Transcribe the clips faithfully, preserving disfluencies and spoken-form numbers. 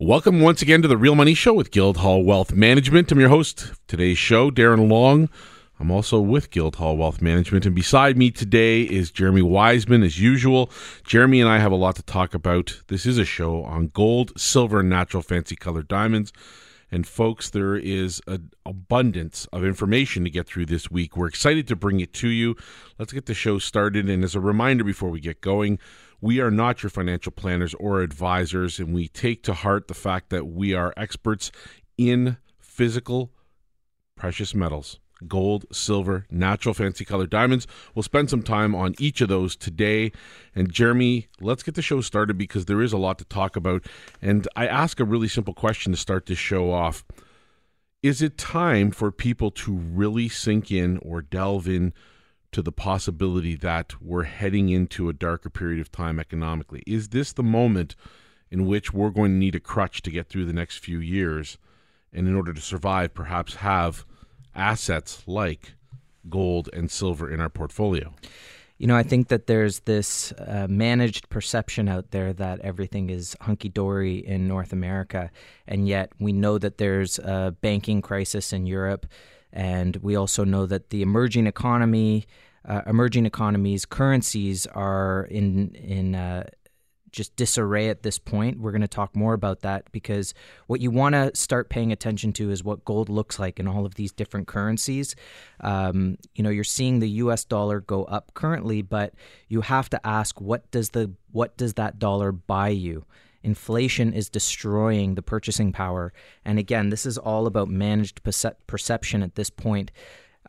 Welcome once again to The Real Money Show with Guildhall Wealth Management. I'm your host of today's show, Darren Long. I'm also with Guildhall Wealth Management, and beside me today is Jeremy Wiseman, as usual. Jeremy and I have a lot to talk about. This is a show on gold, silver, and natural fancy colored diamonds. And folks, there is an abundance of information to get through this week. We're excited to bring it to you. Let's get the show started. And as a reminder before we get going, we are not your financial planners or advisors, and we take to heart the fact that we are experts in physical precious metals. Gold, silver, natural fancy colored diamonds. We'll spend some time on each of those today. And Jeremy, let's get the show started because there is a lot to talk about. And I ask a really simple question to start this show off. Is it time for people to really sink in or delve in to the possibility that we're heading into a darker period of time economically? Is this the moment in which we're going to need a crutch to get through the next few years and in order to survive, perhaps have assets like gold and silver in our portfolio? You know, I think that there's this uh, managed perception out there that everything is hunky-dory in North America, and yet we know that there's a banking crisis in Europe, and we also know that the emerging economy, uh, emerging economies' currencies are in in uh, just disarray at this point. We're going to talk more about that because what you want to start paying attention to is what gold looks like in all of these different currencies. Um, you know, you're seeing the U S dollar go up currently, but you have to ask, what does the what does that dollar buy you? Inflation is destroying the purchasing power. And again, this is all about managed perce- perception at this point.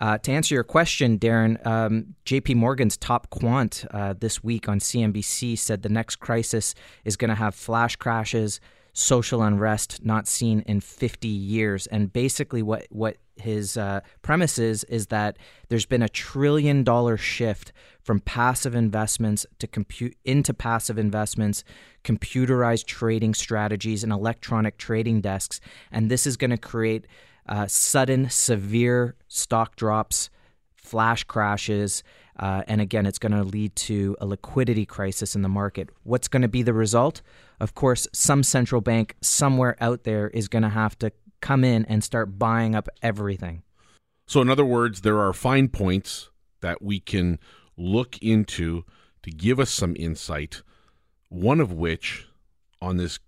Uh, to answer your question, Darren, um, J P. Morgan's top quant uh, this week on C N B C said the next crisis is going to have flash crashes, social unrest not seen in fifty years. And basically what, what his uh, premise is, is that there's been a trillion dollar shift from passive investments to compute into passive investments, computerized trading strategies, and electronic trading desks. And this is going to create Uh, sudden, severe stock drops, flash crashes, uh, and again, it's going to lead to a liquidity crisis in the market. What's going to be the result? Of course, some central bank somewhere out there is going to have to come in and start buying up everything. So in other words, there are fine points that we can look into to give us some insight, one of which on this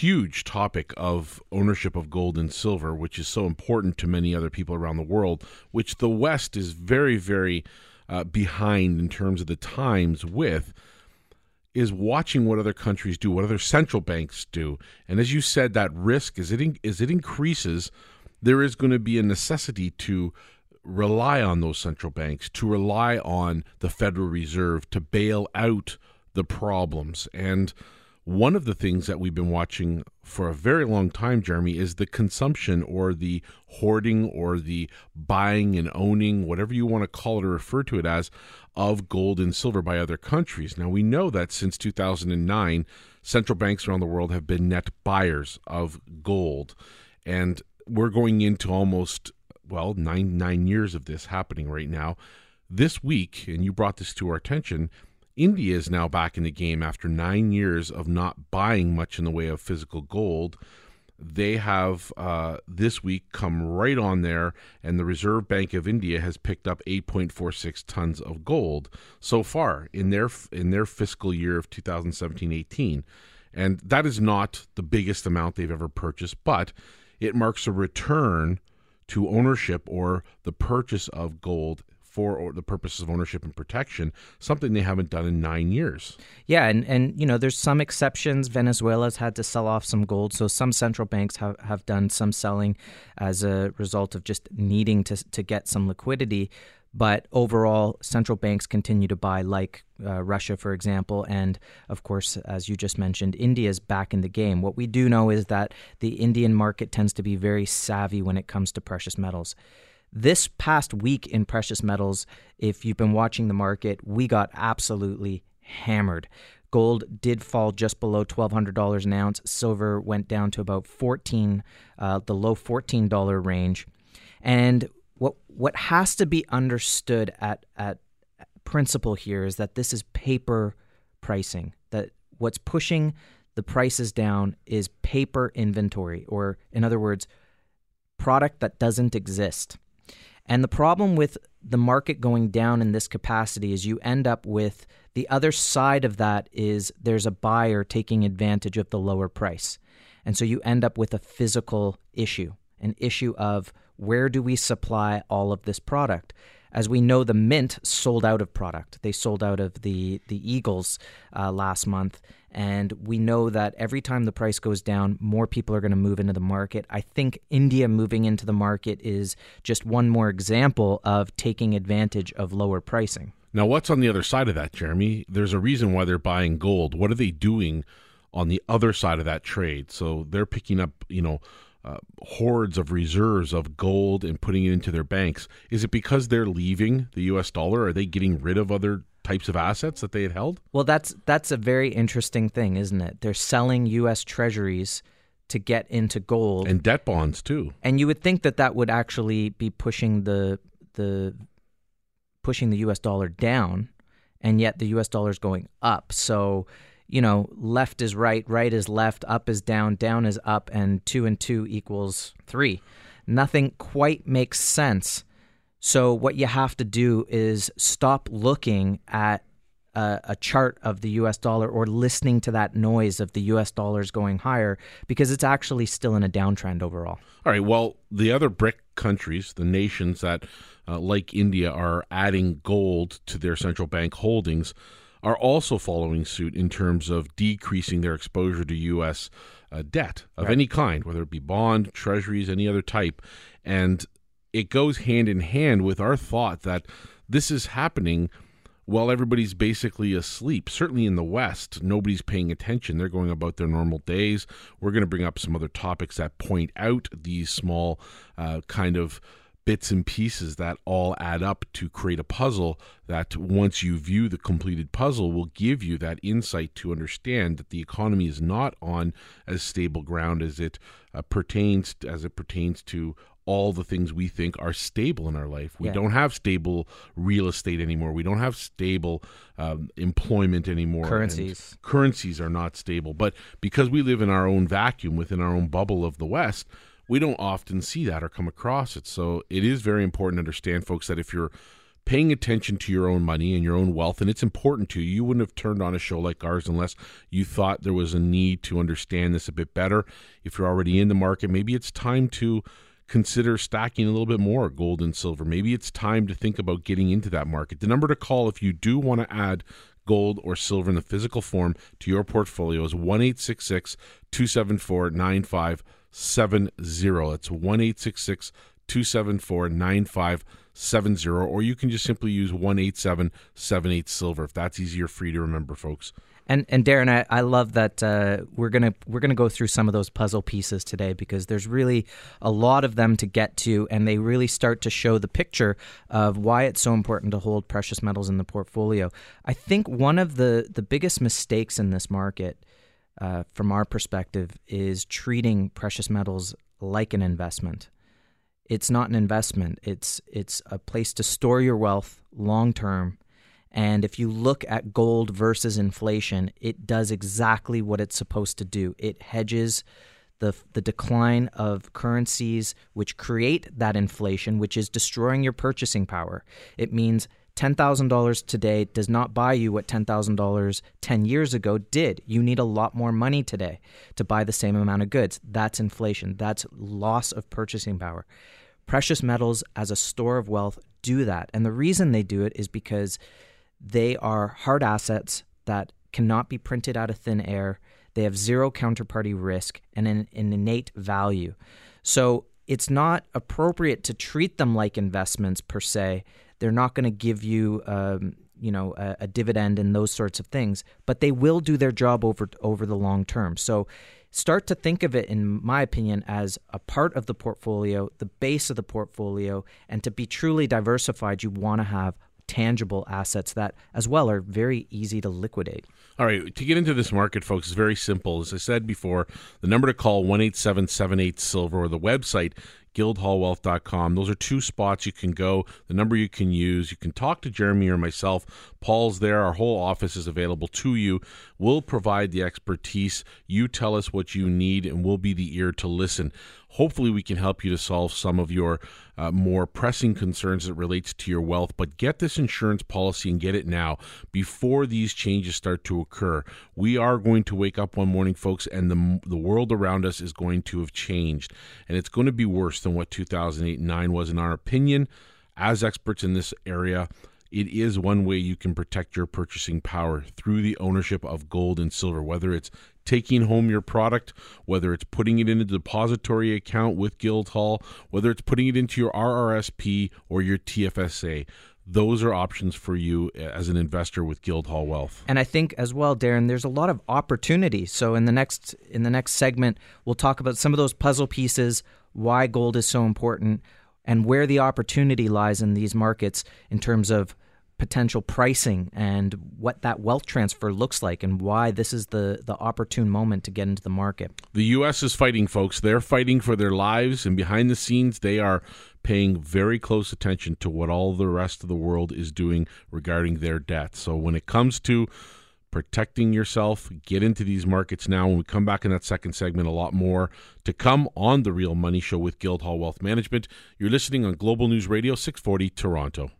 huge topic of ownership of gold and silver, which is so important to many other people around the world, which the West is very, very uh, behind in terms of the times with, is watching what other countries do, what other central banks do. And as you said, that risk, as it, in- as it increases, there is going to be a necessity to rely on those central banks, to rely on the Federal Reserve, to bail out the problems. And one of the things that we've been watching for a very long time, Jeremy, is the consumption or the hoarding or the buying and owning, whatever you want to call it or refer to it as, of gold and silver by other countries. Now, we know that since two thousand nine, central banks around the world have been net buyers of gold. And we're going into almost, well, nine, nine years of this happening right now. This week, and you brought this to our attention, India is now back in the game after nine years of not buying much in the way of physical gold. They have uh, this week come right on there, and the Reserve Bank of India has picked up eight point four six tons of gold so far in their in their fiscal year of two thousand seventeen eighteen. And that is not the biggest amount they've ever purchased, but it marks a return to ownership or the purchase of gold for the purposes of ownership and protection, something they haven't done in nine years. Yeah, and, and you know, there's some exceptions. Venezuela's had to sell off some gold, so some central banks have, have done some selling as a result of just needing to to get some liquidity. But overall, central banks continue to buy, like uh, Russia, for example. And of course, as you just mentioned, India is back in the game. What we do know is that the Indian market tends to be very savvy when it comes to precious metals. This past week in precious metals, if you've been watching the market, we got absolutely hammered. Gold did fall just below twelve hundred dollars an ounce. Silver went down to about fourteen, uh, the low fourteen dollars range. And what what has to be understood at at principle here is that this is paper pricing. That what's pushing the price is down is paper inventory, or in other words, product that doesn't exist. And the problem with the market going down in this capacity is you end up with the other side of that is there's a buyer taking advantage of the lower price. And so you end up with a physical issue, an issue of where do we supply all of this product? As we know, the Mint sold out of product. They sold out of the, the Eagles uh, last month. And we know that every time the price goes down, more people are going to move into the market. I think India moving into the market is just one more example of taking advantage of lower pricing. Now, what's on the other side of that, Jeremy? There's a reason why they're buying gold. What are they doing on the other side of that trade? So they're picking up, you know, Uh, hordes of reserves of gold and putting it into their banks. Is it because they're leaving the U S dollar? Are they getting rid of other types of assets that they had held? Well, that's that's a very interesting thing, isn't it? They're selling U S treasuries to get into gold. And debt bonds, too. And you would think that that would actually be pushing the the pushing the U S dollar down, and yet the U S dollar is going up. So, you know, left is right, right is left, up is down, down is up, and two and two equals three. Nothing quite makes sense. So what you have to do is stop looking at a, a chart of the U S dollar or listening to that noise of the U S dollars going higher, because it's actually still in a downtrend overall. All right. Well, the other BRIC countries, the nations that, uh, like India, are adding gold to their central bank holdings, are also following suit in terms of decreasing their exposure to U S uh, debt of right. any kind, whether it be bond, treasuries, any other type. And it goes hand in hand with our thought that this is happening while everybody's basically asleep. Certainly in the West, nobody's paying attention. They're going about their normal days. We're going to bring up some other topics that point out these small uh, kind of bits and pieces that all add up to create a puzzle that, once you view the completed puzzle, will give you that insight to understand that the economy is not on as stable ground as it uh, pertains as it pertains to all the things we think are stable in our life. We yeah. don't have stable real estate anymore. We don't have stable um, employment anymore. Currencies. Currencies are not stable. But because we live in our own vacuum within our own bubble of the West, we don't often see that or come across it. So it is very important to understand, folks, that if you're paying attention to your own money and your own wealth, and it's important to you, you wouldn't have turned on a show like ours unless you thought there was a need to understand this a bit better. If you're already in the market, maybe it's time to consider stacking a little bit more gold and silver. Maybe it's time to think about getting into that market. The number to call if you do want to add gold or silver in the physical form to your portfolio is one eight six six two seven four nine five seven zero. It's one eight six six two seven four nine five seven zero, or you can just simply use one eight seven seven eight silver if that's easier for you to remember, folks. And and Darren, I, I love that uh, we're gonna we're gonna go through some of those puzzle pieces today, because there's really a lot of them to get to, and they really start to show the picture of why it's so important to hold precious metals in the portfolio. I think one of the the biggest mistakes in this market, Uh, from our perspective, is treating precious metals like an investment. It's not an investment. It's it's a place to store your wealth long term. And if you look at gold versus inflation, it does exactly what it's supposed to do. It hedges the the decline of currencies, which create that inflation, which is destroying your purchasing power. It means ten thousand dollars today does not buy you what ten thousand dollars ten years ago did. You need a lot more money today to buy the same amount of goods. That's inflation. That's loss of purchasing power. Precious metals as a store of wealth do that. And the reason they do it is because they are hard assets that cannot be printed out of thin air. They have zero counterparty risk and an, an innate value. So it's not appropriate to treat them like investments per se. They're not going to give you, um, you know, a, a dividend and those sorts of things, but they will do their job over over the long term. So start to think of it, in my opinion, as a part of the portfolio, the base of the portfolio. And to be truly diversified, you want to have tangible assets that as well are very easy to liquidate. All right. To get into this market, folks, is very simple. As I said before, the number to call, one eight seven seven eight silver, or the website guildhall wealth dot com. Those are two spots you can go, the number you can use. You can talk to Jeremy or myself. Paul's there. Our whole office is available to you. We'll provide the expertise. You tell us what you need, and we'll be the ear to listen. Hopefully, we can help you to solve some of your uh, more pressing concerns that relates to your wealth. But get this insurance policy and get it now before these changes start to occur. We are going to wake up one morning, folks, and the the world around us is going to have changed. And it's going to be worse than what two thousand eight and nine was, in our opinion, as experts in this area. It is one way you can protect your purchasing power through the ownership of gold and silver, whether it's taking home your product, whether it's putting it in a depository account with Guildhall, whether it's putting it into your R R S P or your T F S A. Those are options for you as an investor with Guildhall Wealth. And I think as well, Darren, there's a lot of opportunity. So in the next in the next segment, we'll talk about some of those puzzle pieces, why gold is so important, and where the opportunity lies in these markets in terms of potential pricing and what that wealth transfer looks like, and why this is the, the opportune moment to get into the market. The U S is fighting, folks. They're fighting for their lives, and behind the scenes, they are paying very close attention to what all the rest of the world is doing regarding their debt. So when it comes to protecting yourself, get into these markets now. When we come back in that second segment, a lot more to come on The Real Money Show with Guildhall Wealth Management. You're listening on Global News Radio six forty Toronto.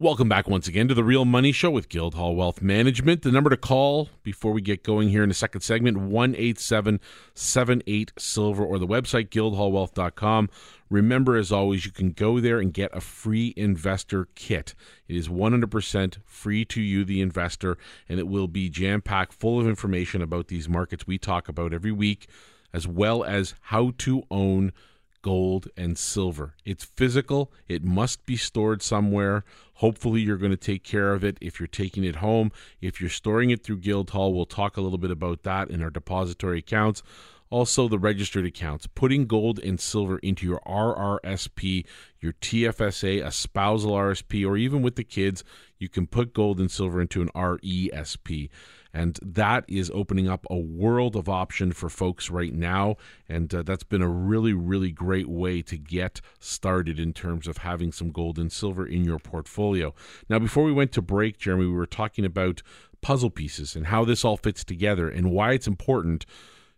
Welcome back once again to The Real Money Show with Guildhall Wealth Management. The number to call before we get going here in the second segment, one eight seven seven eight silver, or the website guildhall wealth dot com. Remember, as always, you can go there and get a free investor kit. It is one hundred percent free to you, the investor, and it will be jam-packed full of information about these markets we talk about every week, as well as how to own gold and silver. It's physical. It must be stored somewhere. Hopefully, you're going to take care of it if you're taking it home. If you're storing it through Guildhall, we'll talk a little bit about that in our depository accounts. Also, the registered accounts. Putting gold and silver into your R R S P, your T F S A, a spousal R S P, or even with the kids, you can put gold and silver into an R E S P. And that is opening up a world of option for folks right now. And uh, that's been a really, really great way to get started in terms of having some gold and silver in your portfolio. Now, before we went to break, Jeremy, we were talking about puzzle pieces and how this all fits together and why it's important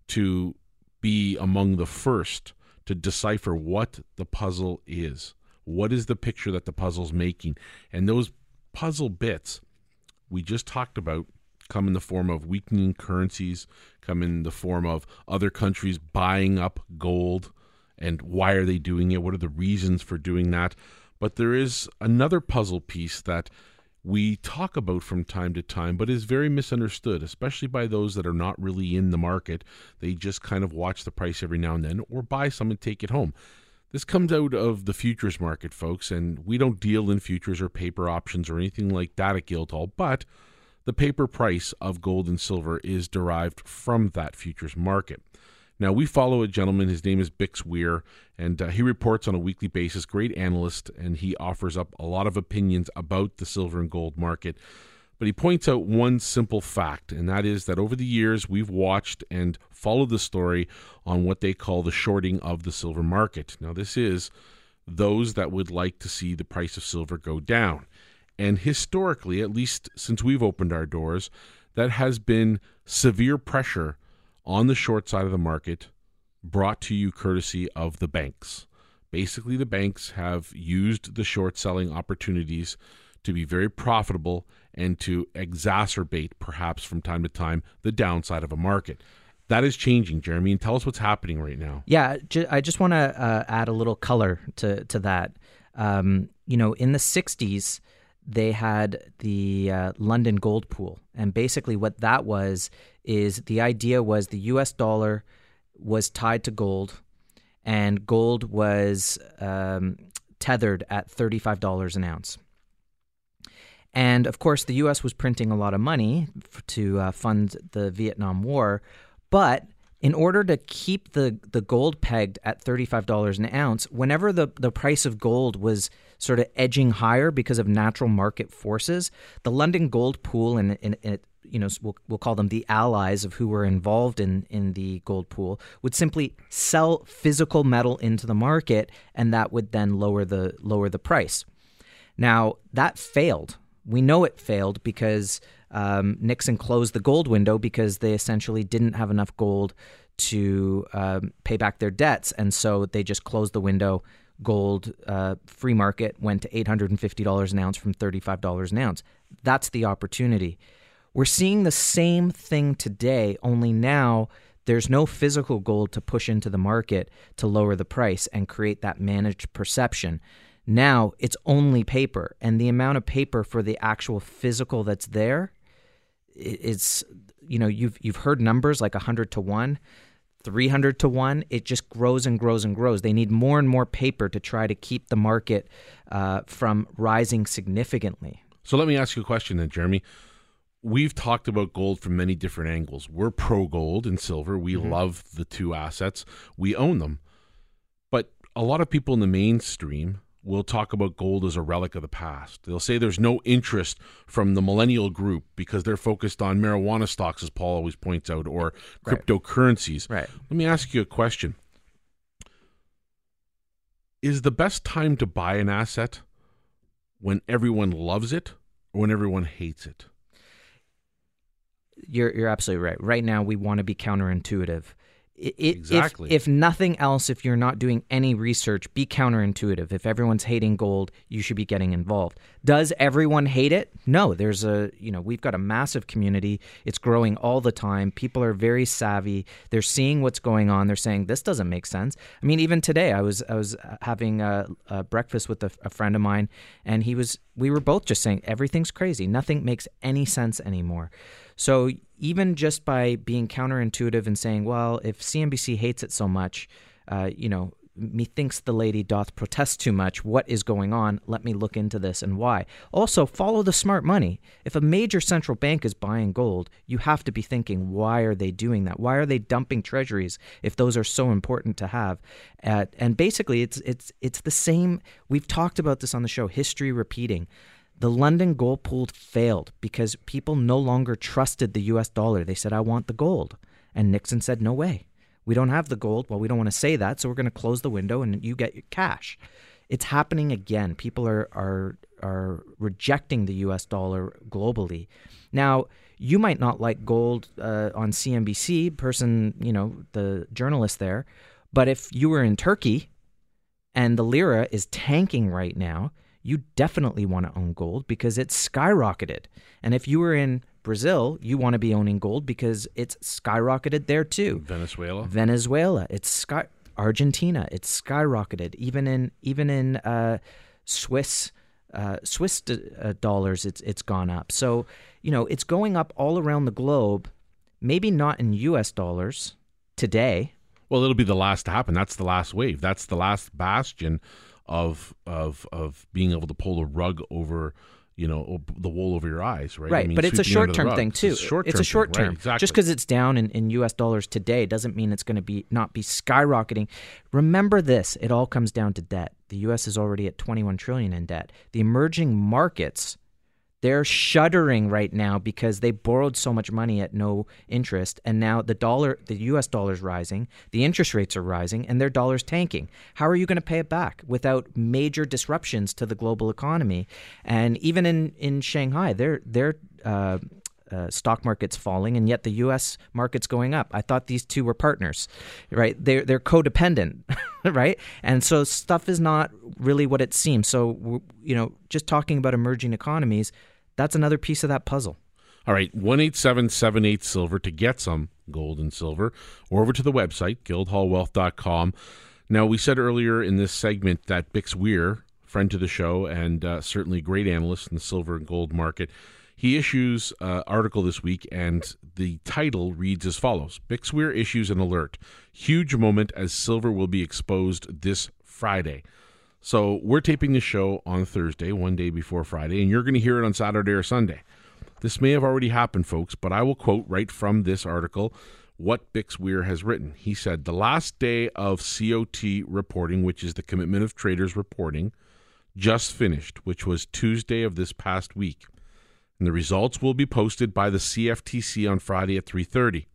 to be among the first to decipher what the puzzle is. What is the picture that the puzzle's making? And those puzzle bits we just talked about come in the form of weakening currencies, come in the form of other countries buying up gold, and why are they doing it? What are the reasons for doing that? But there is another puzzle piece that we talk about from time to time, but is very misunderstood, especially by those that are not really in the market. They just kind of watch the price every now and then, or buy some and take it home. This comes out of the futures market, folks, and we don't deal in futures or paper options or anything like that at Guildhall, but the paper price of gold and silver is derived from that futures market. Now, we follow a gentleman. His name is Bix Weir, and uh, he reports on a weekly basis, great analyst, and he offers up a lot of opinions about the silver and gold market. But he points out one simple fact, and that is that over the years, we've watched and followed the story on what they call the shorting of the silver market. Now, this is those that would like to see the price of silver go down. And historically, at least since we've opened our doors, that has been severe pressure on the short side of the market, brought to you courtesy of the banks. Basically, the banks have used the short selling opportunities to be very profitable and to exacerbate, perhaps from time to time, the downside of a market. That is changing, Jeremy, and tell us what's happening right now. Yeah, ju- I just want to uh, add a little color to, to that. Um, you know, in the sixties, they had the uh, London Gold Pool. And basically what that was is the idea was the U S dollar was tied to gold, and gold was um, tethered at thirty-five dollars an ounce. And of course, the U S was printing a lot of money f- to uh, fund the Vietnam War. But in order to keep the, the gold pegged at thirty-five dollars an ounce, whenever the, the price of gold was sort of edging higher because of natural market forces, the London Gold Pool and, and, and you know, we'll, we'll call them the allies of who were involved in, in the gold pool, would simply sell physical metal into the market, and that would then lower the lower the price. Now, that failed. We know it failed because um, Nixon closed the gold window because they essentially didn't have enough gold to um, pay back their debts, and so they just closed the window. Gold uh, free market went to eight hundred fifty dollars an ounce from thirty-five dollars an ounce. That's the opportunity. We're seeing the same thing today, only now there's no physical gold to push into the market to lower the price and create that managed perception. Now it's only paper, and the amount of paper for the actual physical that's there, it's, you know, you've you've heard numbers like one hundred to one, three hundred to one. It just grows and grows and grows. They need more and more paper to try to keep the market uh, from rising significantly. So let me ask you a question then, Jeremy. We've talked about gold from many different angles. We're pro gold and silver. We mm-hmm. love the two assets. We own them. But a lot of people in the mainstream will talk about gold as a relic of the past. They'll say there's no interest from the millennial group because they're focused on marijuana stocks, as Paul always points out, or right. cryptocurrencies. Right. Let me ask you a question. Is the best time to buy an asset when everyone loves it or when everyone hates it? You're you're absolutely right. Right now, we want to be counterintuitive. It, exactly. If, if nothing else, if you're not doing any research, be counterintuitive. If everyone's hating gold, you should be getting involved. Does everyone hate it? No. There's a you know we've got a massive community. It's growing all the time. People are very savvy. They're seeing what's going on. They're saying this doesn't make sense. I mean, even today, I was I was having a, a breakfast with a, a friend of mine, and he was we were both just saying everything's crazy. Nothing makes any sense anymore. So even just by being counterintuitive and saying, well, if C N B C hates it so much, uh, you know, methinks the lady doth protest too much. What is going on? Let me look into this and why. Also, follow the smart money. If a major central bank is buying gold, you have to be thinking, why are they doing that? Why are they dumping treasuries if those are so important to have? Uh, and basically, it's it's it's the same. We've talked about this on the show, history repeating. The London Gold Pool failed because people no longer trusted the U S dollar. They said, I want the gold. And Nixon said, no way. We don't have the gold. Well, we don't want to say that, so we're going to close the window and you get your cash. It's happening again. People are are are rejecting the U S dollar globally. Now, you might not like gold uh, on C N B C, person, you know, the journalist there, but if you were in Turkey and the lira is tanking right now, you definitely want to own gold because it's skyrocketed. And if you were in Brazil, you want to be owning gold because it's skyrocketed there too. Venezuela. Venezuela. It's sky. Argentina. It's skyrocketed. Even in even in uh, Swiss uh, Swiss d- uh, dollars, it's it's gone up. So you know it's going up all around the globe. Maybe not in U S dollars today. Well, it'll be the last to happen. That's the last wave. That's the last bastion of of of being able to pull a rug over, you know, the wool over your eyes, right? Right, I mean, but it's a short-term thing, too. It's a short-term. It's a short-term. Right, exactly. Just because it's down in, in U S dollars today doesn't mean it's going to be not be skyrocketing. Remember this, it all comes down to debt. The U S is already at twenty-one trillion dollars in debt. The emerging markets, they're shuddering right now because they borrowed so much money at no interest, and now the dollar, the U S dollar's rising, the interest rates are rising, and their dollar's tanking. How are you going to pay it back without major disruptions to the global economy? And even in, in Shanghai, their their uh, uh, stock market's falling, and yet the U S market's going up. I thought these two were partners, right? They're they're codependent, right? And so stuff is not really what it seems. So you know, just talking about emerging economies. That's another piece of that puzzle. All right, one eight seven seven eight silver to get some gold and silver, or over to the website, guildhall wealth dot com. Now, we said earlier in this segment that Bix Weir, friend to the show and uh, certainly great analyst in the silver and gold market, he issues an uh, article this week, and the title reads as follows. Bix Weir issues an alert. Huge moment as silver will be exposed this Friday. So we're taping the show on Thursday, one day before Friday, and you're going to hear it on Saturday or Sunday. This may have already happened, folks, but I will quote right from this article what Bix Weir has written. He said, the last day of C O T reporting, which is the Commitment of Traders reporting, just finished, which was Tuesday of this past week. and the results will be posted by the C F T C on Friday at three thirty.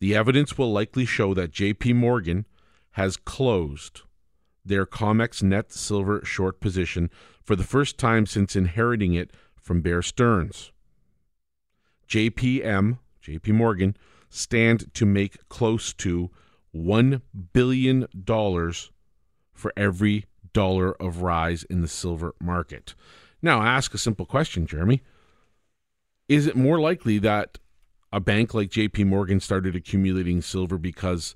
The evidence will likely show that J P. Morgan has closed their COMEX net silver short position for the first time since inheriting it from Bear Stearns. J P M, J P. Morgan, stand to make close to one billion dollars for every dollar of rise in the silver market. Now, ask a simple question, Jeremy. Is it more likely that a bank like J P. Morgan started accumulating silver because,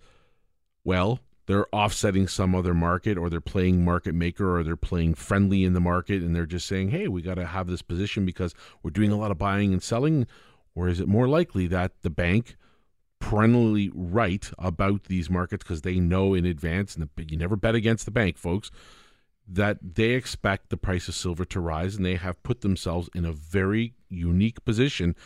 well, they're offsetting some other market, or they're playing market maker, or they're playing friendly in the market, and they're just saying, hey, we got to have this position because we're doing a lot of buying and selling? Or is it more likely that the bank perennially right about these markets because they know in advance, and the, you never bet against the bank, folks, that they expect the price of silver to rise, and they have put themselves in a very unique position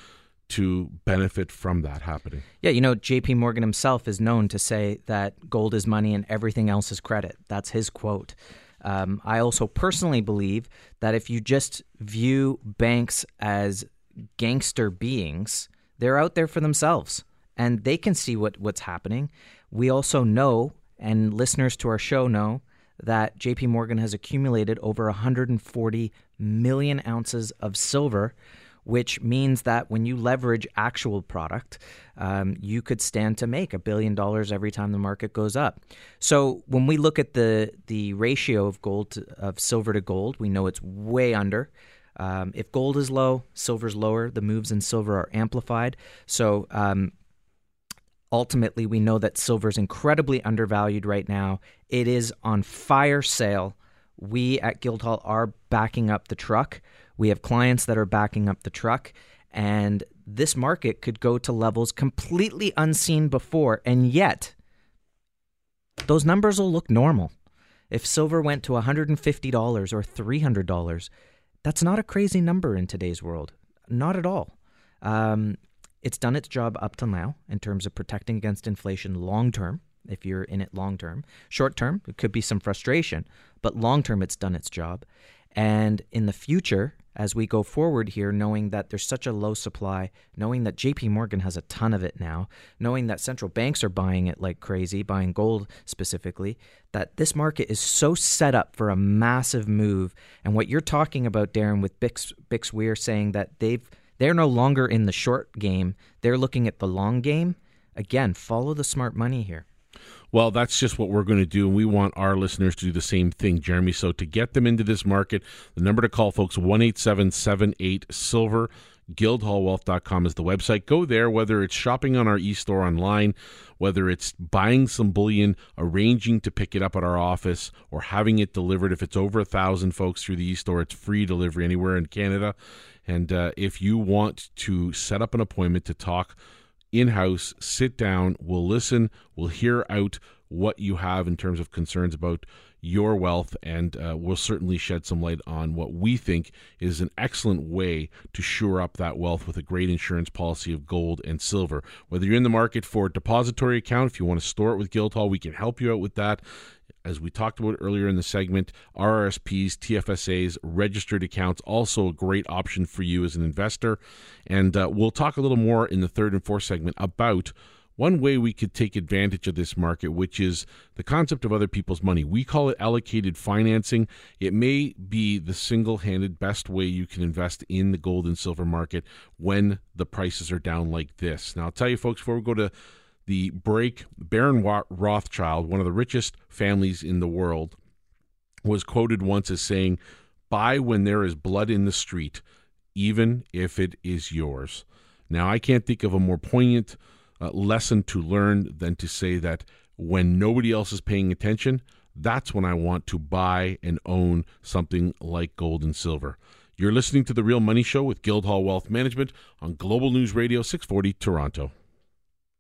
to benefit from that happening? Yeah, you know, J P. Morgan himself is known to say that gold is money and everything else is credit. That's his quote. Um, I also personally believe that if you just view banks as gangster beings, they're out there for themselves, and they can see what, what's happening. We also know, and listeners to our show know, that J P. Morgan has accumulated over one hundred forty million ounces of silver, which means that when you leverage actual product, um, you could stand to make a billion dollars every time the market goes up. So when we look at the the ratio of gold to, of silver to gold, we know it's way under. Um, if gold is low, silver's lower. The moves in silver are amplified. So um, ultimately, we know that silver is incredibly undervalued right now. It is on fire sale. We at Guildhall are backing up the truck. We have clients that are backing up the truck. And this market could go to levels completely unseen before. And yet, those numbers will look normal. If silver went to one hundred fifty dollars or three hundred dollars, that's not a crazy number in today's world. Not at all. Um, it's done its job up till now in terms of protecting against inflation long term, if you're in it long term. Short term, it could be some frustration, but long term, it's done its job. And in the future, as we go forward here, knowing that there's such a low supply, knowing that J P. Morgan has a ton of it now, knowing that central banks are buying it like crazy, buying gold specifically, that this market is so set up for a massive move. And what you're talking about, Darren, with Bix, Bix Weir saying that they've, they're no longer in the short game, they're looking at the long game. Again, follow the smart money here. Well, that's just what we're going to do, and we want our listeners to do the same thing, Jeremy. So to get them into this market, the number to call, folks, one eight seven seven eight silver. guildhall wealth dot com is the website. Go there, whether it's shopping on our e-store online, whether it's buying some bullion, arranging to pick it up at our office, or having it delivered. If it's over one thousand folks through the e-store, it's free delivery anywhere in Canada. And uh, if you want to set up an appointment to talk in-house, sit down, we'll listen, we'll hear out what you have in terms of concerns about your wealth, and uh, we'll certainly shed some light on what we think is an excellent way to shore up that wealth with a great insurance policy of gold and silver. Whether you're in the market for a depository account, if you want to store it with Guildhall, we can help you out with that. As we talked about earlier in the segment, R R S Ps, T F S As, registered accounts, also a great option for you as an investor. And uh, we'll talk a little more in the third and fourth segment about one way we could take advantage of this market, which is the concept of other people's money. We call it allocated financing. It may be the single-handed best way you can invest in the gold and silver market when the prices are down like this. Now, I'll tell you, folks, before we go to the break, Baron Rothschild, one of the richest families in the world, was quoted once as saying, "Buy when there is blood in the street, even if it is yours." Now, I can't think of a more poignant uh, lesson to learn than to say that when nobody else is paying attention, that's when I want to buy and own something like gold and silver. You're listening to The Real Money Show with Guildhall Wealth Management on Global News Radio six forty Toronto.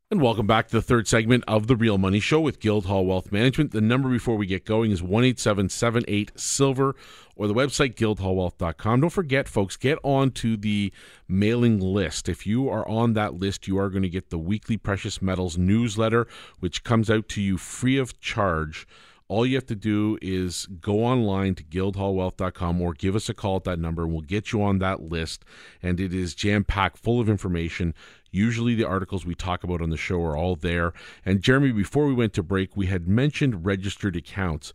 And welcome back to the third segment of The Real Money Show with Guildhall Wealth Management. The number before we get going is one eight seven seven eight silver, or the website guildhall wealth dot com. Don't forget, folks, get on to the mailing list. If you are on that list, you are going to get the weekly Precious Metals newsletter, which comes out to you free of charge All you have to do is go online to guildhall wealth dot com or give us a call at that number, and we'll get you on that list. And it is jam-packed full of information. Usually the articles we talk about on the show are all there. And Jeremy, before we went to break, we had mentioned registered accounts.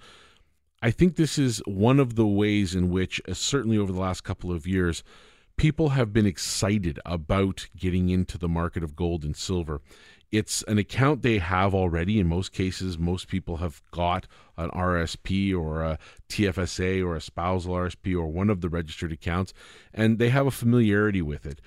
I think this is one of the ways in which, uh, certainly over the last couple of years, people have been excited about getting into the market of gold and silver. It's an account they have already. In most cases, most people have got an R R S P or a T F S A or a spousal R R S P or one of the registered accounts, and they have a familiarity with it.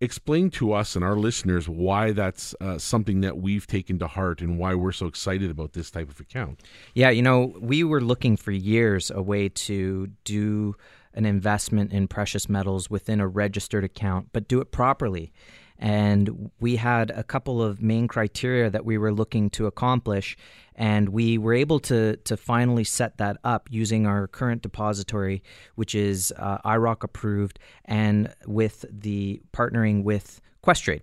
Explain to us and our listeners why that's uh, something that we've taken to heart and why we're so excited about this type of account. Yeah, you know, we were looking for years a way to do an investment in precious metals within a registered account, but do it properly. And we had a couple of main criteria that we were looking to accomplish, and we were able to to finally set that up using our current depository, which is uh, I R O C approved, and with the partnering with Questrade.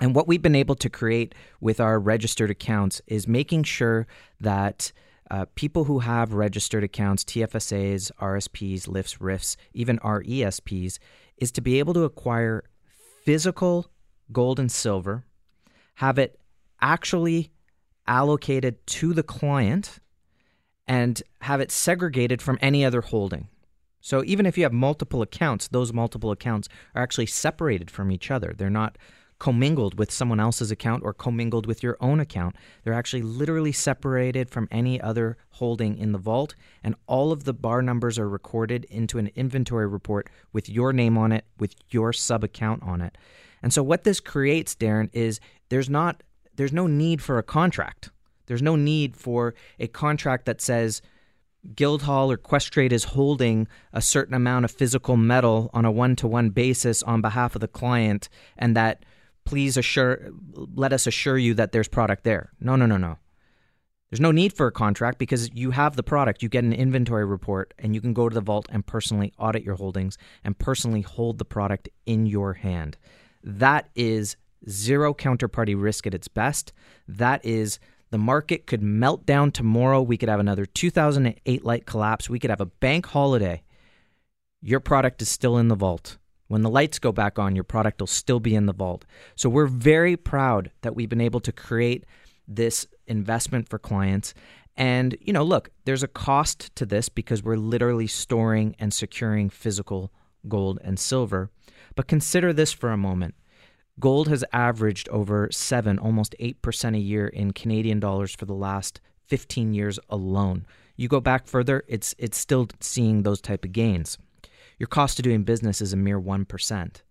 And what we've been able to create with our registered accounts is making sure that Uh, people who have registered accounts, T F S As, R S Ps, L I Fs, R I Fs, even R E S Ps, is to be able to acquire physical gold and silver, have it actually allocated to the client, and have it segregated from any other holding. So even if you have multiple accounts, those multiple accounts are actually separated from each other. They're not commingled with someone else's account or commingled with your own account. They're actually literally separated from any other holding in the vault, and all of the bar numbers are recorded into an inventory report with your name on it, with your sub-account on it. And so what this creates, Darren, is there's not there's no need for a contract. There's no need for a contract that says Guildhall or Questrade is holding a certain amount of physical metal on a one-to-one basis on behalf of the client, and that please assure, let us assure you that there's product there. No, no, no, no. There's no need for a contract because you have the product. You get an inventory report and you can go to the vault and personally audit your holdings and personally hold the product in your hand. That is zero counterparty risk at its best. That is, the market could melt down tomorrow. We could have another two thousand eight-like collapse. We could have a bank holiday. Your product is still in the vault. When the lights go back on, your product will still be in the vault. So we're very proud that we've been able to create this investment for clients. And, you know, look, there's a cost to this because we're literally storing and securing physical gold and silver. But consider this for a moment. Gold has averaged over seven, almost eight percent a year in Canadian dollars for the last fifteen years alone. You go back further, it's it's still seeing those type of gains. Your cost of doing business is a mere one percent.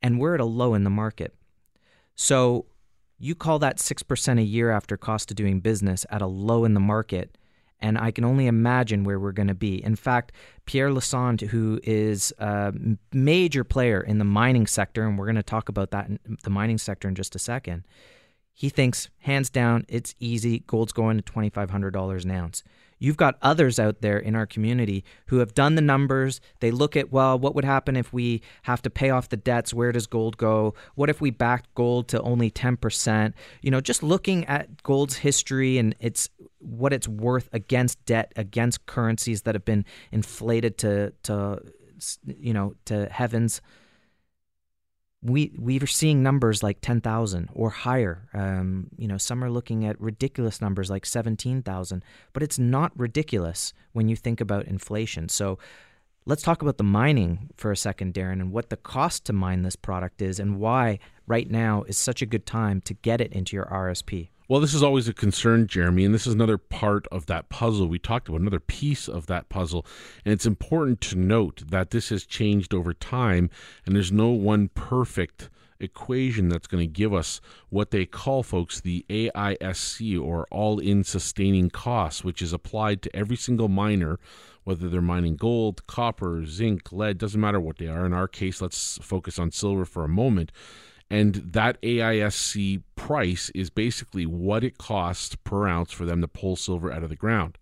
And we're at a low in the market. So you call that six percent a year after cost of doing business at a low in the market, and I can only imagine where we're going to be. In fact, Pierre Lassonde, who is a major player in the mining sector, and we're going to talk about that in the mining sector in just a second, he thinks, hands down, it's easy. Gold's going to twenty-five hundred dollars an ounce. You've got others out there in our community who have done the numbers. They look at, well, what would happen if we have to pay off the debts? Where does gold go? What if we backed gold to only ten percent? You know, just looking at gold's history and its what it's worth against debt, against currencies that have been inflated to, to you know, to heavens. We we are seeing numbers like ten thousand or higher. Um, you know, some are looking at ridiculous numbers like seventeen thousand, but it's not ridiculous when you think about inflation. So let's talk about the mining for a second, Darren, and what the cost to mine this product is and why right now is such a good time to get it into your R S P. Well, this is always a concern, Jeremy, and this is another part of that puzzle. We talked about another piece of that puzzle, and it's important to note that this has changed over time, and there's no one perfect equation that's going to give us what they call, folks, the A I S C, or all-in sustaining costs, which is applied to every single miner, whether they're mining gold, copper, zinc, lead, doesn't matter what they are. In our case, let's focus on silver for a moment. And that A I S C price is basically what it costs per ounce for them to pull silver out of the ground.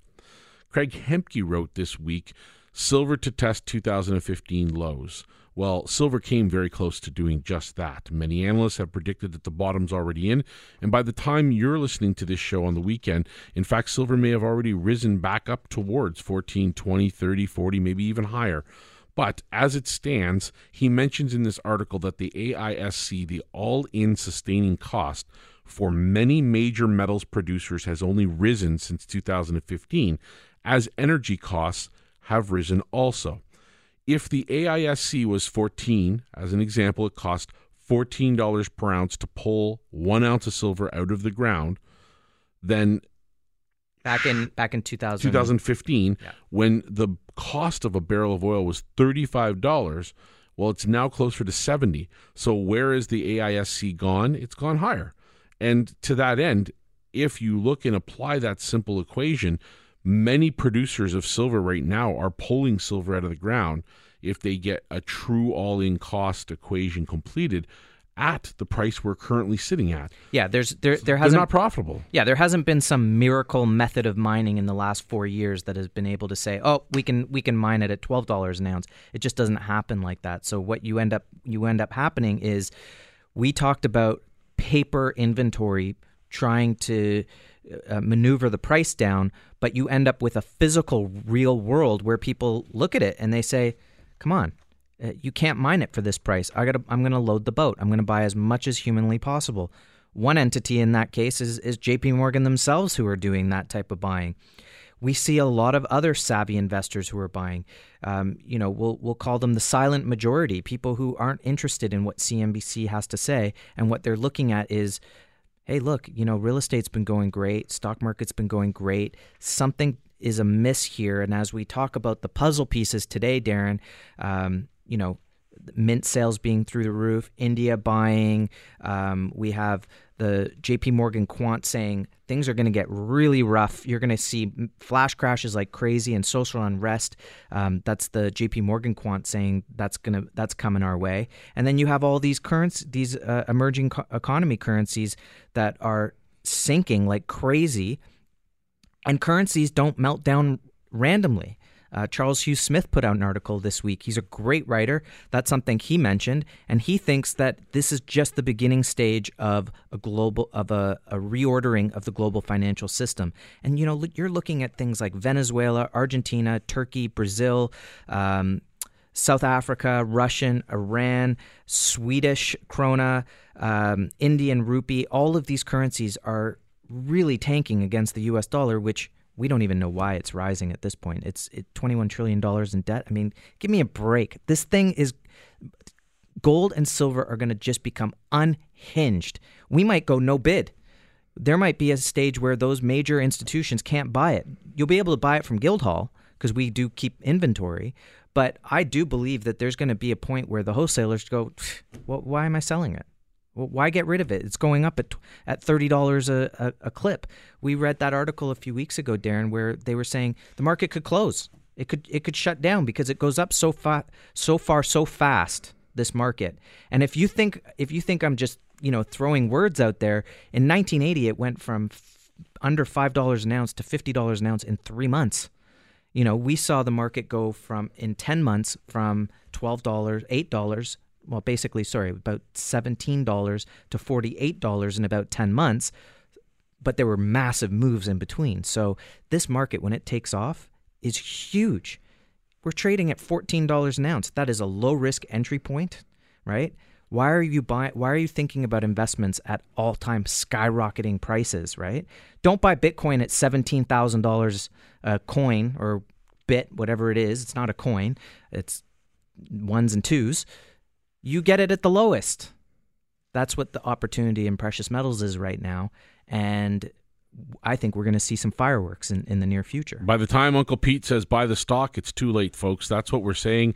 Craig Hemke wrote this week, silver to test two thousand fifteen lows. Well, silver came very close to doing just that. Many analysts have predicted that the bottom's already in, and by the time you're listening to this show on the weekend, in fact, silver may have already risen back up towards fourteen, twenty, thirty, forty, maybe even higher. But as it stands, he mentions in this article that the A I S C, the all-in sustaining cost for many major metals producers, has only risen since two thousand fifteen, as energy costs have risen also. If the A I S C was fourteen, as an example, it cost fourteen dollars per ounce to pull one ounce of silver out of the ground, then back in back in two thousand fifteen, yeah, when the cost of a barrel of oil was thirty-five dollars, well, it's now closer to seventy dollars. So where is the A I S C gone? It's gone higher. And to that end, if you look and apply that simple equation, many producers of silver right now are pulling silver out of the ground if they get a true all-in cost equation completed at the price we're currently sitting at. Yeah, there's there there hasn't They're not profitable. Yeah, there hasn't been some miracle method of mining in the last four years that has been able to say, oh, we can we can mine it at twelve dollars an ounce. It just doesn't happen like that. So what you end up you end up happening is, we talked about paper inventory trying to uh, maneuver the price down, but you end up with a physical, real world where people look at it and they say, "Come on." Uh, you can't mine it for this price. I gotta, I'm going to load the boat. I'm going to buy as much as humanly possible. One entity in that case is, is J P. Morgan themselves, who are doing that type of buying. We see a lot of other savvy investors who are buying. Um, you know, we'll we'll call them the silent majority, people who aren't interested in what C N B C has to say, and what they're looking at is, hey, look, you know, real estate's been going great, stock market's been going great, something is amiss here. And as we talk about the puzzle pieces today, Darren, um, you know, mint sales being through the roof, India buying. Um, we have the J P. Morgan quant saying things are going to get really rough. You're going to see flash crashes like crazy and social unrest. Um, that's the J P. Morgan quant saying that's going to that's coming our way. And then you have all these currents, these uh, emerging co- economy currencies that are sinking like crazy. And currencies don't melt down randomly. Uh, Charles Hugh Smith put out an article this week. He's a great writer. That's something he mentioned, and he thinks that this is just the beginning stage of a global of a, a reordering of the global financial system. And you know, you're looking at things like Venezuela, Argentina, Turkey, Brazil, um, South Africa, Russian, Iran, Swedish krona, um, Indian rupee. All of these currencies are really tanking against the U S dollar, which we don't even know why it's rising at this point. It's it, twenty-one trillion dollars in debt. I mean, give me a break. This thing is, gold and silver are going to just become unhinged. We might go no bid. There might be a stage where those major institutions can't buy it. You'll be able to buy it from Guildhall because we do keep inventory. But I do believe that there's going to be a point where the wholesalers go, well, why am I selling it? Well, why get rid of it? It's going up at at thirty dollars a, a, a clip. We read that article a few weeks ago, Darren, where they were saying the market could close. It could it could shut down because it goes up so far, so far, so fast, this market. And if you think if you think I'm just, you know, throwing words out there, in nineteen eighty it went from f- under five dollars an ounce to fifty dollars an ounce in three months. You know, we saw the market go from in ten months from twelve dollars, eight dollars. Well, basically, sorry, about seventeen dollars to forty-eight dollars in about ten months, but there were massive moves in between. So this market, when it takes off, is huge. We're trading at fourteen dollars an ounce. That is a low-risk entry point, right? Why are you buying? Why are you thinking about investments at all-time skyrocketing prices, right? Don't buy Bitcoin at seventeen thousand dollars a coin or bit, whatever it is. It's not a coin. It's ones and twos. You get it at the lowest. That's what the opportunity in precious metals is right now. And I think we're going to see some fireworks in, in the near future. By the time Uncle Pete says buy the stock, it's too late, folks. That's what we're saying.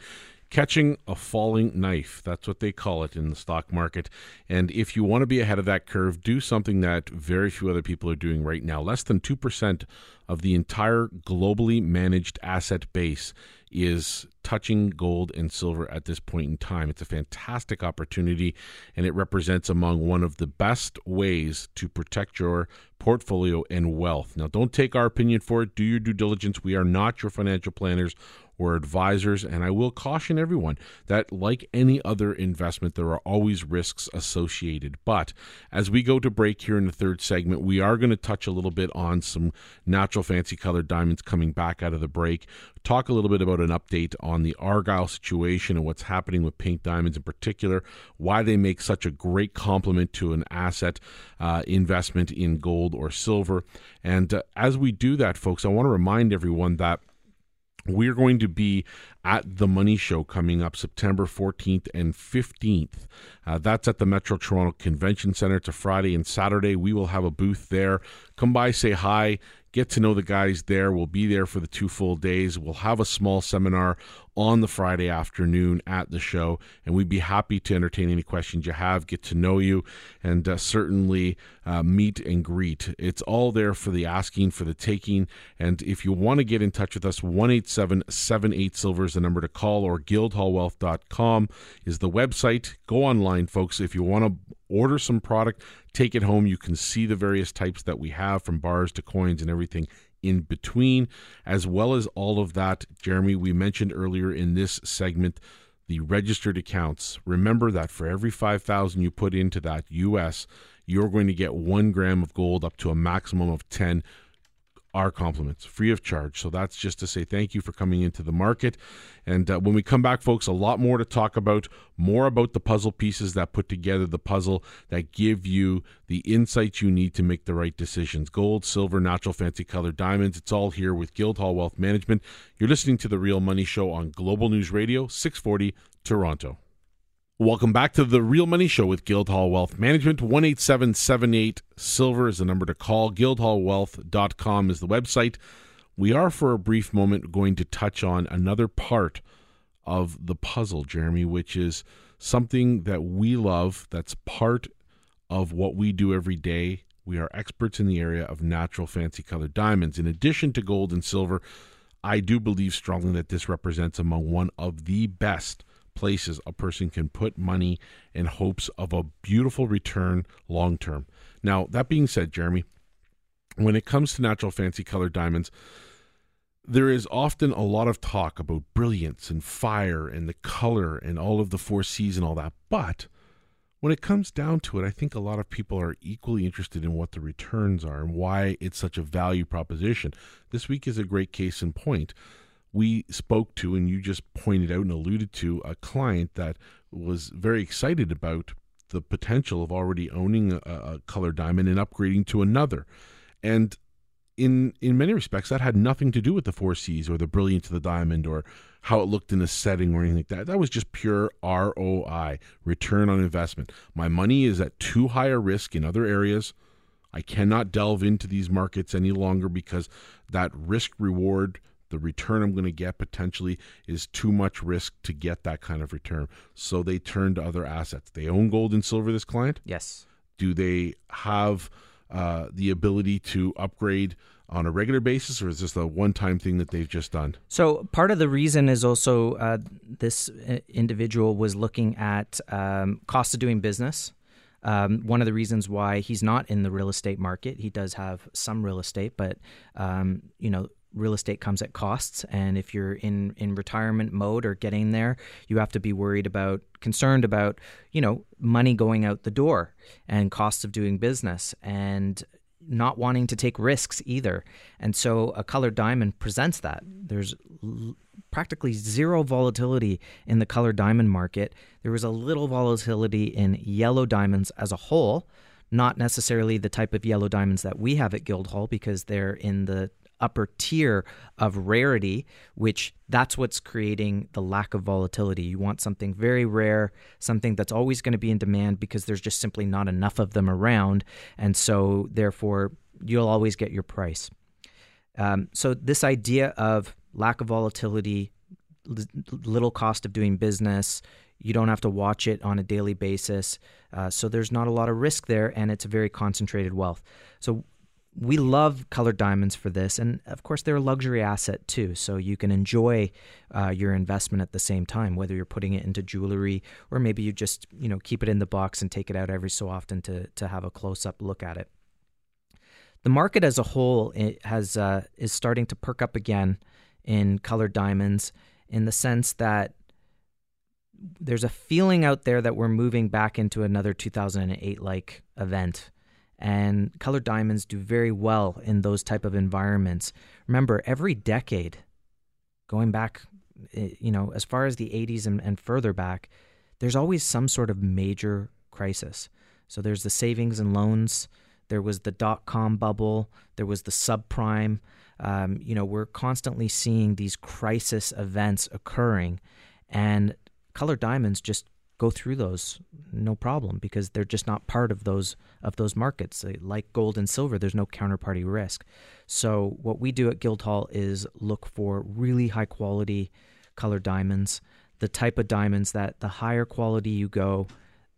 Catching a falling knife. That's what they call it in the stock market. And if you want to be ahead of that curve, do something that very few other people are doing right now. Less than two percent of the entire globally managed asset base is touching gold and silver at this point in time. It's a fantastic opportunity, and it represents among one of the best ways to protect your portfolio and wealth. Now, don't take our opinion for it. Do your due diligence. We are not your financial planners or advisors. And I will caution everyone that, like any other investment, there are always risks associated. But as we go to break here in the third segment, we are going to touch a little bit on some natural fancy colored diamonds coming back out of the break, talk a little bit about an update on the Argyle situation and what's happening with pink diamonds in particular, why they make such a great complement to an asset uh, investment in gold or silver. And uh, as we do that, folks, I want to remind everyone that we're going to be at The Money Show coming up September fourteenth and fifteenth. Uh, that's at the Metro Toronto Convention Centre. It's a Friday and Saturday. We will have a booth there. Come by, say hi, get to know the guys there. We'll be there for the two full days. We'll have a small seminar on the Friday afternoon at the show, and we'd be happy to entertain any questions you have, get to know you, and uh, certainly uh, meet and greet. It's all there for the asking, for the taking. And if you want to get in touch with us, one eight seven seven eight silver is the number to call, or guildhall wealth dot com is the website. Go online, folks. If you want to order some product, take it home, you can see the various types that we have, from bars to coins and everything in between, as well as all of that. Jeremy, we mentioned earlier in this segment the registered accounts. Remember that for every five thousand you put into that U S, you're going to get one gram of gold up to a maximum of ten. Our compliments, free of charge. So that's just to say thank you for coming into the market. And uh, when we come back, folks, a lot more to talk about, more about the puzzle pieces that put together the puzzle that give you the insights you need to make the right decisions. Gold, silver, natural fancy color diamonds, it's all here with Guildhall Wealth Management. You're listening to The Real Money Show on Global News Radio six forty Toronto. Welcome back to The Real Money Show with Guildhall Wealth Management. one eight seven seven eight silver is the number to call. guildhall wealth dot com is the website. We are, for a brief moment, going to touch on another part of the puzzle, Jeremy, which is something that we love, that's part of what we do every day. We are experts in the area of natural fancy colored diamonds. In addition to gold and silver, I do believe strongly that this represents among one of the best places a person can put money in hopes of a beautiful return long term. Now, that being said, Jeremy, when it comes to natural fancy colored diamonds, there is often a lot of talk about brilliance and fire and the color and all of the four C's and all that. But when it comes down to it, I think a lot of people are equally interested in what the returns are and why it's such a value proposition. This week is a great case in point. We spoke to, and you just pointed out and alluded to, a client that was very excited about the potential of already owning a, a colored diamond and upgrading to another. And in in many respects, that had nothing to do with the four C's or the brilliance of the diamond or how it looked in a setting or anything like that. That was just pure R O I, return on investment. My money is at too high a risk in other areas. I cannot delve into these markets any longer because that risk reward, the return I'm going to get potentially, is too much risk to get that kind of return. So they turn to other assets. They own gold and silver, this client? Yes. Do they have uh, the ability to upgrade on a regular basis, or is this a one-time thing that they've just done? So part of the reason is also uh, this individual was looking at um, cost of doing business. Um, one of the reasons why he's not in the real estate market, he does have some real estate, but, um, you know, real estate comes at costs, and if you're in, in retirement mode or getting there, you have to be worried about, concerned about, you know, money going out the door and costs of doing business and not wanting to take risks either. And so a colored diamond presents that. There's l- practically zero volatility in the colored diamond market. There was a little volatility in yellow diamonds as a whole, not necessarily the type of yellow diamonds that we have at Guildhall because they're in the upper tier of rarity, which that's what's creating the lack of volatility. You want something very rare, something that's always going to be in demand because there's just simply not enough of them around. And so therefore, you'll always get your price. Um, so this idea of lack of volatility, l- little cost of doing business, you don't have to watch it on a daily basis. Uh, so there's not a lot of risk there, and it's a very concentrated wealth. So we love colored diamonds for this, and of course they're a luxury asset too, so you can enjoy uh, your investment at the same time, whether you're putting it into jewelry or maybe you just, you know, keep it in the box and take it out every so often to to have a close-up look at it. The market as a whole it has uh, is starting to perk up again in colored diamonds, in the sense that there's a feeling out there that we're moving back into another two thousand eight-like event. And colored diamonds do very well in those type of environments. Remember, every decade, going back, you know, as far as the eighties and, and further back, there's always some sort of major crisis. So there's the savings and loans. There was the dot-com bubble. There was the subprime. Um, you know, we're constantly seeing these crisis events occurring. And colored diamonds just go through those no problem because they're just not part of those of those markets. Like gold and silver, there's no counterparty risk. So what we do at Guildhall is look for really high-quality colored diamonds, the type of diamonds that the higher quality you go,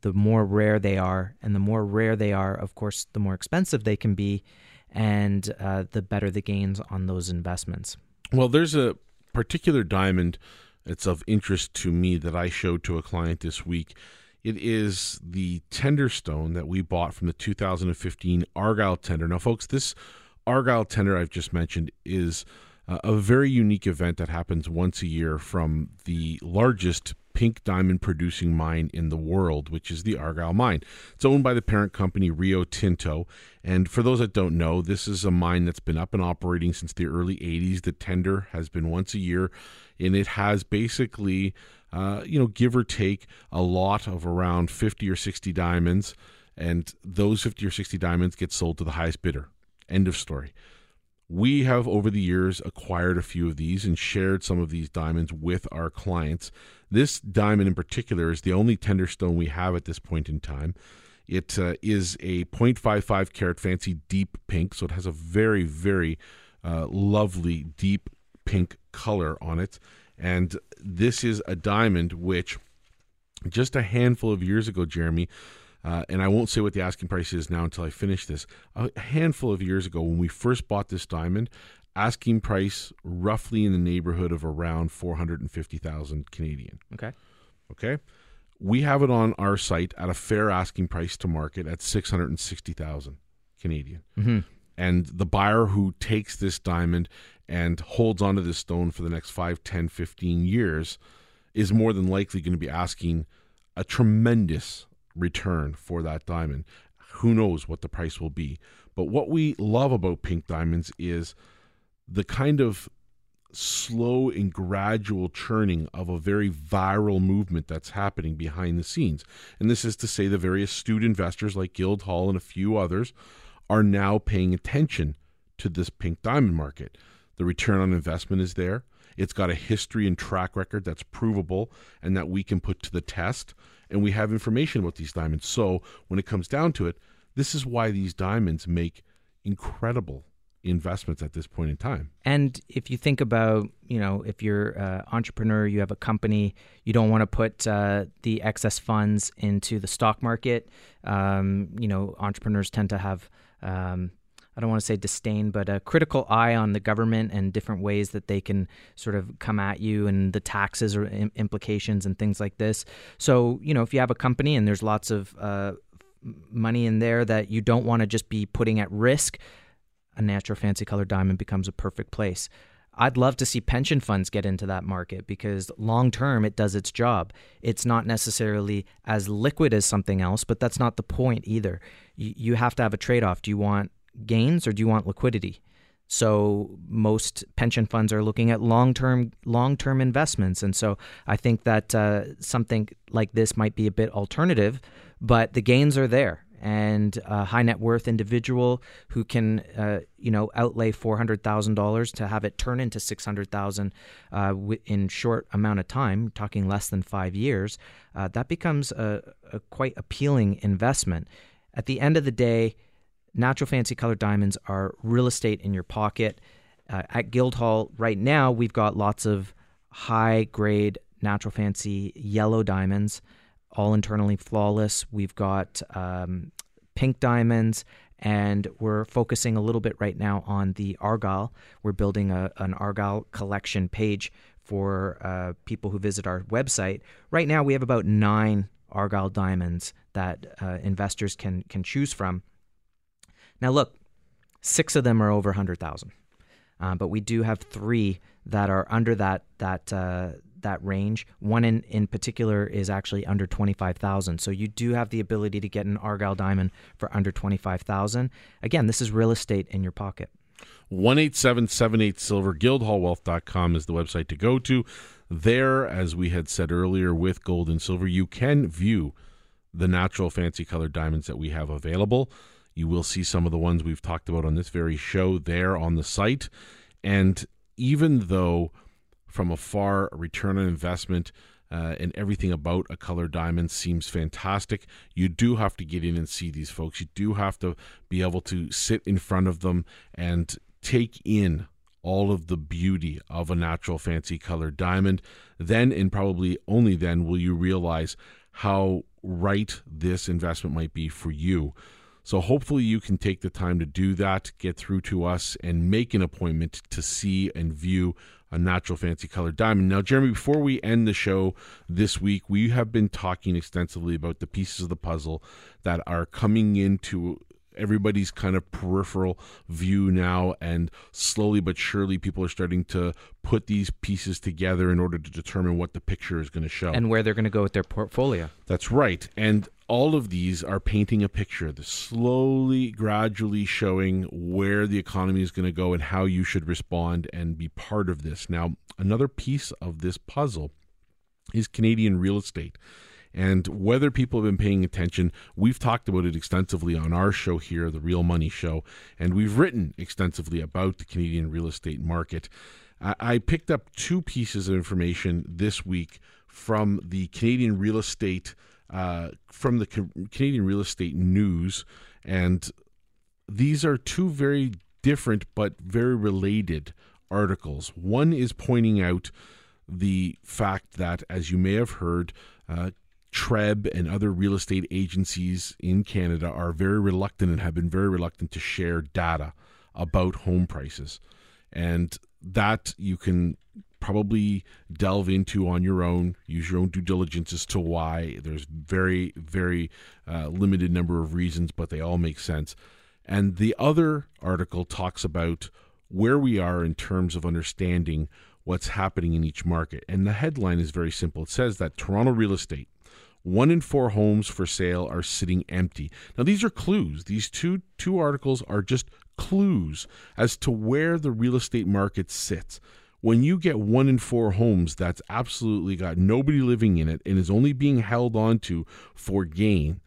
the more rare they are. And the more rare they are, of course, the more expensive they can be, and uh, the better the gains on those investments. Well, there's a particular diamond that's of interest to me that I showed to a client this week. It is the tender stone that we bought from the two thousand fifteen Argyle tender. Now, folks, this Argyle tender I've just mentioned is uh, a very unique event that happens once a year from the largest pink diamond producing mine in the world, which is the Argyle mine. It's owned by the parent company, Rio Tinto. And for those that don't know, this is a mine that's been up and operating since the early eighties. The tender has been once a year, and it has basically, uh, you know, give or take a lot of around fifty or sixty diamonds. And those fifty or sixty diamonds get sold to the highest bidder. End of story. We have, over the years, acquired a few of these and shared some of these diamonds with our clients. This diamond in particular is the only tender stone we have at this point in time. It uh, is a zero point five five carat fancy deep pink, so it has a very, very uh, lovely deep pink color on it. And this is a diamond which just a handful of years ago, Jeremy, Uh, and I won't say what the asking price is now until I finish this. A handful of years ago, when we first bought this diamond, asking price roughly in the neighborhood of around four hundred fifty thousand Canadian. Okay. Okay. We have it on our site at a fair asking price to market at six hundred sixty thousand Canadian. Mm-hmm. And the buyer who takes this diamond and holds onto this stone for the next five, ten, fifteen years is more than likely going to be asking a tremendous return for that diamond. Who knows what the price will be? But what we love about pink diamonds is the kind of slow and gradual churning of a very viral movement that's happening behind the scenes. And this is to say the very astute investors like Guildhall and a few others are now paying attention to this pink diamond market. The return on investment is there. It's got a history and track record that's provable and that we can put to the test. And we have information about these diamonds. So when it comes down to it, this is why these diamonds make incredible investments at this point in time. And if you think about, you know, if you're an entrepreneur, you have a company, you don't want to put uh, the excess funds into the stock market. Um, you know, entrepreneurs tend to have, um, I don't want to say disdain, but a critical eye on the government and different ways that they can sort of come at you and the taxes or im- implications and things like this. So, you know, if you have a company and there's lots of uh, money in there that you don't want to just be putting at risk, a natural fancy colored diamond becomes a perfect place. I'd love to see pension funds get into that market because long term it does its job. It's not necessarily as liquid as something else, but that's not the point either. Y- you have to have a trade-off. Do you want gains or do you want liquidity? So most pension funds are looking at long-term long-term investments, and so I think that uh, something like this might be a bit alternative, but the gains are there, and a high net worth individual who can uh, you know outlay four hundred thousand dollars to have it turn into six hundred thousand dollars uh, w- in short amount of time, talking less than five years, uh, that becomes a, a quite appealing investment. At the end of the day, natural fancy colored diamonds are real estate in your pocket. Uh, at Guildhall right now, we've got lots of high-grade natural fancy yellow diamonds, all internally flawless. We've got um, pink diamonds, and we're focusing a little bit right now on the Argyle. We're building a, an Argyle collection page for uh, people who visit our website. Right now, we have about nine Argyle diamonds that uh, investors can can choose from. Now, look, six of them are over one hundred thousand. Um, but we do have three that are under that that uh, that range. One in, in particular is actually under twenty-five thousand dollars. So you do have the ability to get an Argyle diamond for under twenty-five thousand dollars. Again, this is real estate in your pocket. one eight seven seven eight silver. guildhall wealth dot com is the website to go to. There, as we had said earlier, with gold and silver, you can view the natural fancy colored diamonds that we have available. You will see some of the ones we've talked about on this very show there on the site. And even though from afar, return on investment uh, and everything about a colored diamond seems fantastic, you do have to get in and see these folks. You do have to be able to sit in front of them and take in all of the beauty of a natural fancy colored diamond. Then, and probably only then, will you realize how right this investment might be for you. So hopefully you can take the time to do that, get through to us, and make an appointment to see and view a natural fancy colored diamond. Now, Jeremy, before we end the show this week, we have been talking extensively about the pieces of the puzzle that are coming into everybody's kind of peripheral view now, and slowly but surely people are starting to put these pieces together in order to determine what the picture is going to show and where they're going to go with their portfolio. That's right. And all of these are painting a picture, the slowly, gradually showing where the economy is going to go and how you should respond and be part of this. Now, another piece of this puzzle is Canadian real estate. And whether people have been paying attention, we've talked about it extensively on our show here, The Real Money Show, and we've written extensively about the Canadian real estate market. I picked up two pieces of information this week from the Canadian real estate, uh, from the Canadian real estate news, and these are two very different but very related articles. One is pointing out the fact that, as you may have heard, uh, Treb and other real estate agencies in Canada are very reluctant and have been very reluctant to share data about home prices. And that you can probably delve into on your own, use your own due diligence as to why. There's very, very uh, limited number of reasons, but they all make sense. And the other article talks about where we are in terms of understanding what's happening in each market. And the headline is very simple. It says that Toronto real estate, one in four homes for sale are sitting empty. Now, these are clues. These two two articles are just clues as to where the real estate market sits. When you get one in four homes that's absolutely got nobody living in it and is only being held onto for gain,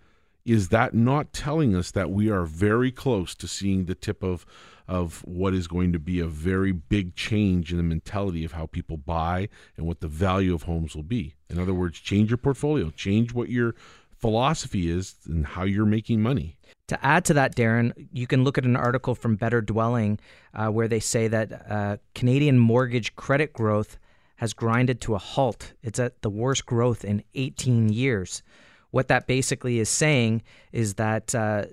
is that not telling us that we are very close to seeing the tip of, of what is going to be a very big change in the mentality of how people buy and what the value of homes will be? In other words, change your portfolio, change what your philosophy is and how you're making money. To add to that, Darren, you can look at an article from Better Dwelling uh, where they say that uh, Canadian mortgage credit growth has grinded to a halt. It's at the worst growth in eighteen years. What that basically is saying is that uh,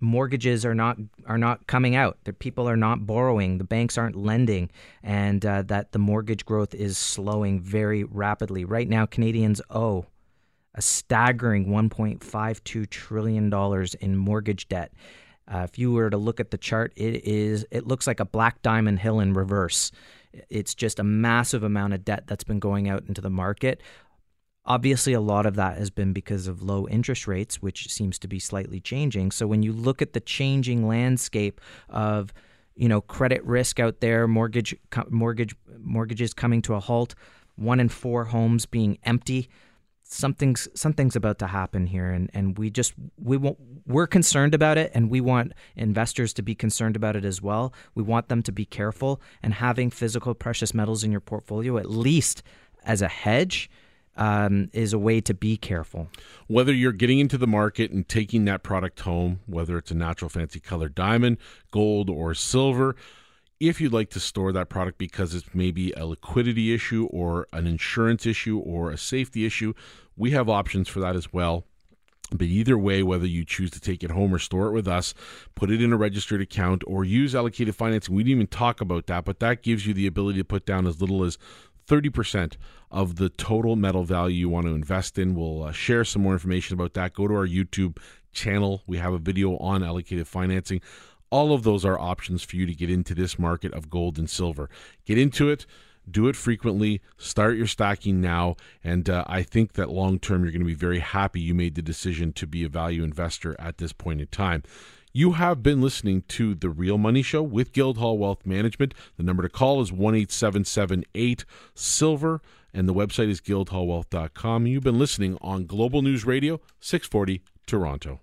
mortgages are not are not coming out. The people are not borrowing. The banks aren't lending, and uh, that the mortgage growth is slowing very rapidly. Right now, Canadians owe a staggering one point five two trillion dollars in mortgage debt. Uh, if you were to look at the chart, it is it looks like a Black Diamond Hill in reverse. It's just a massive amount of debt that's been going out into the market. Obviously, a lot of that has been because of low interest rates, which seems to be slightly changing. So when you look at the changing landscape of, you know, credit risk out there, mortgage, mortgage, mortgages coming to a halt, one in four homes being empty, something's something's about to happen here, and and we just we won't, we're concerned about it, and we want investors to be concerned about it as well. We want them to be careful, and having physical precious metals in your portfolio, at least as a hedge, Um, is a way to be careful. Whether you're getting into the market and taking that product home, whether it's a natural fancy colored diamond, gold, or silver, if you'd like to store that product because it's maybe a liquidity issue or an insurance issue or a safety issue, we have options for that as well. But either way, whether you choose to take it home or store it with us, put it in a registered account, or use allocated financing, we didn't even talk about that, but that gives you the ability to put down as little as thirty percent of the total metal value you want to invest in. We'll uh, share some more information about that. Go to our YouTube channel. We have a video on allocated financing. All of those are options for you to get into this market of gold and silver. Get into it. Do it frequently. Start your stacking now. And uh, I think that long-term, you're going to be very happy you made the decision to be a value investor at this point in time. You have been listening to The Real Money Show with Guildhall Wealth Management. The number to call is one eight seven seven eight silver, and the website is guildhall wealth dot com. You've been listening on Global News Radio six forty Toronto.